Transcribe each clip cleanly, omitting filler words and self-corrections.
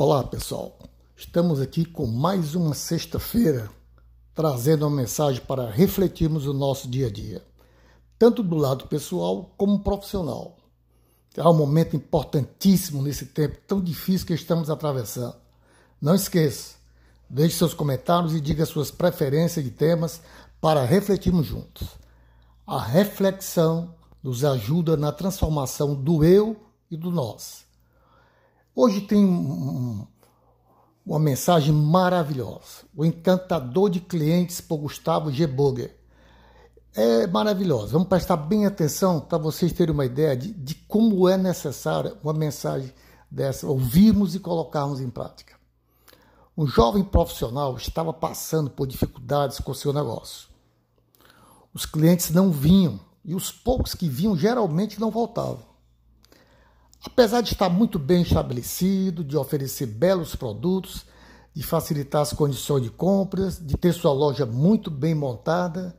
Olá pessoal, estamos aqui com mais uma sexta-feira, trazendo uma mensagem para refletirmos o nosso dia a dia, tanto do lado pessoal como profissional. Há um momento importantíssimo nesse tempo tão difícil que estamos atravessando. Não esqueça, deixe seus comentários e diga suas preferências de temas para refletirmos juntos. A reflexão nos ajuda na transformação do eu e do nós. Hoje tem uma mensagem maravilhosa. O Encantador de Clientes, por Gustavo G. Burger. É maravilhosa. Vamos prestar bem atenção para vocês terem uma ideia de como é necessária uma mensagem dessa, ouvirmos e colocarmos em prática. Um jovem profissional estava passando por dificuldades com o seu negócio. Os clientes não vinham e os poucos que vinham geralmente não voltavam. Apesar de estar muito bem estabelecido, de oferecer belos produtos, de facilitar as condições de compras, de ter sua loja muito bem montada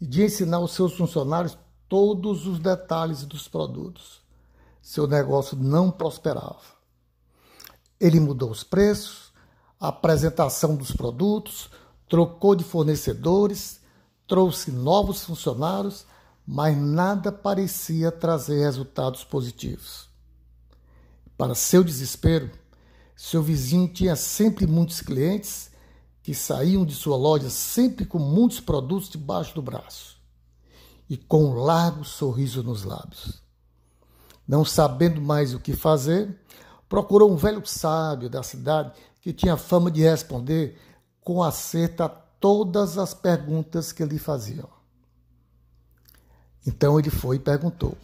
e de ensinar aos seus funcionários todos os detalhes dos produtos, seu negócio não prosperava. Ele mudou os preços, a apresentação dos produtos, trocou de fornecedores, trouxe novos funcionários, mas nada parecia trazer resultados positivos. Para seu desespero, seu vizinho tinha sempre muitos clientes que saíam de sua loja sempre com muitos produtos debaixo do braço e com um largo sorriso nos lábios. Não sabendo mais o que fazer, procurou um velho sábio da cidade que tinha fama de responder com acerto a todas as perguntas que lhe faziam. Então ele foi e perguntou: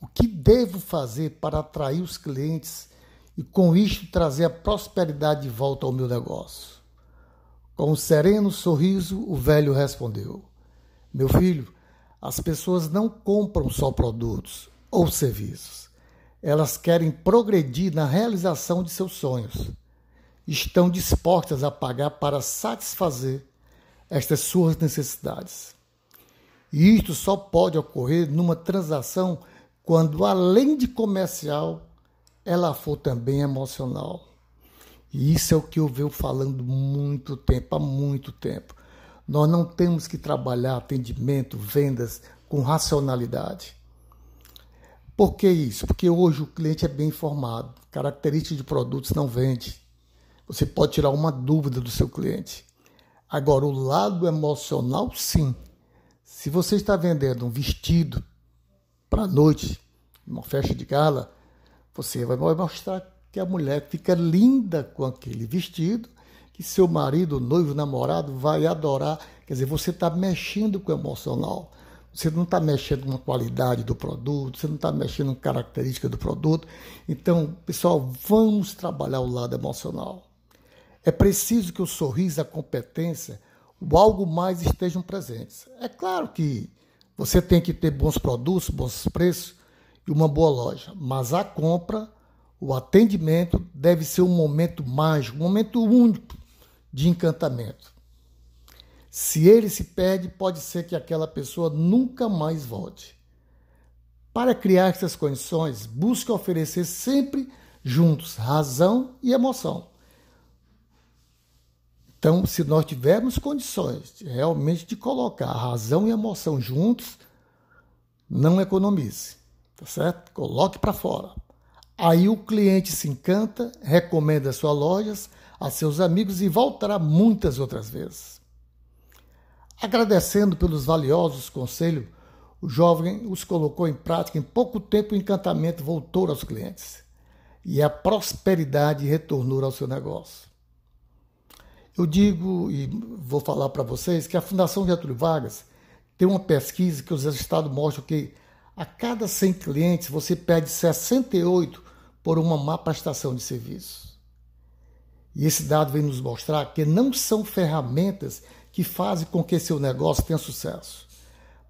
o que devo fazer para atrair os clientes e com isto trazer a prosperidade de volta ao meu negócio? Com um sereno sorriso, o velho respondeu: meu filho, as pessoas não compram só produtos ou serviços. Elas querem progredir na realização de seus sonhos. Estão dispostas a pagar para satisfazer estas suas necessidades. E isto só pode ocorrer numa transação quando, além de comercial, ela for também emocional. E isso é o que eu venho falando há muito tempo. Nós não temos que trabalhar atendimento, vendas com racionalidade. Por que isso? Porque hoje o cliente é bem informado. Características de produtos não vende. Você pode tirar uma dúvida do seu cliente. Agora, o lado emocional, sim. Se você está vendendo um vestido para a noite, uma festa de gala, você vai mostrar que a mulher fica linda com aquele vestido, que seu marido, noivo, namorado vai adorar. Quer dizer, você está mexendo com o emocional. Você não está mexendo com a qualidade do produto, você não está mexendo com a característica do produto. Então, pessoal, vamos trabalhar o lado emocional. É preciso que o sorriso, a competência, o algo mais estejam presentes. É claro que você tem que ter bons produtos, bons preços e uma boa loja. Mas a compra, o atendimento deve ser um momento mágico, um momento único de encantamento. Se ele se perde, pode ser que aquela pessoa nunca mais volte. Para criar essas condições, busque oferecer sempre juntos razão e emoção. Então, se nós tivermos condições realmente de colocar razão e emoção juntos, não economize, tá certo? Coloque para fora. Aí o cliente se encanta, recomenda suas lojas a seus amigos e voltará muitas outras vezes. Agradecendo pelos valiosos conselhos, o jovem os colocou em prática. Em pouco tempo, o encantamento voltou aos clientes e a prosperidade retornou ao seu negócio. Eu digo e vou falar para vocês que a Fundação Getúlio Vargas tem uma pesquisa que os resultados mostram que a cada 100 clientes você perde 68 por uma má prestação de serviço. E esse dado vem nos mostrar que não são ferramentas que fazem com que seu negócio tenha sucesso,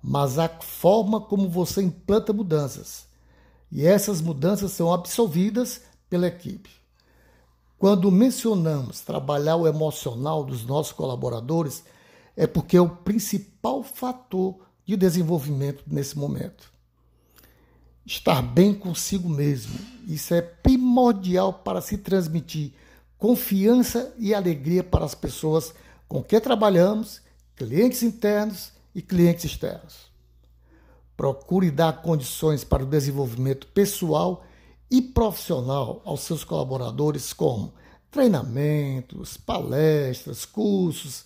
mas a forma como você implanta mudanças. E essas mudanças são absorvidas pela equipe. Quando mencionamos trabalhar o emocional dos nossos colaboradores, é porque é o principal fator de desenvolvimento nesse momento. Estar bem consigo mesmo, isso é primordial para se transmitir confiança e alegria para as pessoas com que trabalhamos, clientes internos e clientes externos. Procure dar condições para o desenvolvimento pessoal e profissional aos seus colaboradores, como treinamentos, palestras, cursos,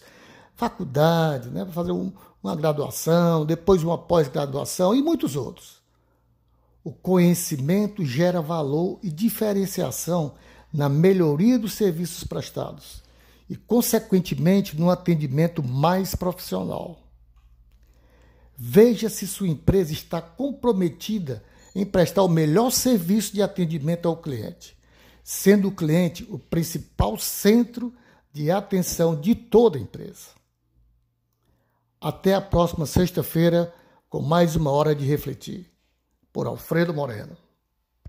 faculdade, né, para fazer uma graduação, depois uma pós-graduação e muitos outros. O conhecimento gera valor e diferenciação na melhoria dos serviços prestados e, consequentemente, num atendimento mais profissional. Veja se sua empresa está comprometida em prestar o melhor serviço de atendimento ao cliente, sendo o cliente o principal centro de atenção de toda a empresa. Até a próxima sexta-feira com mais uma hora de refletir. Por Alfredo Moreno.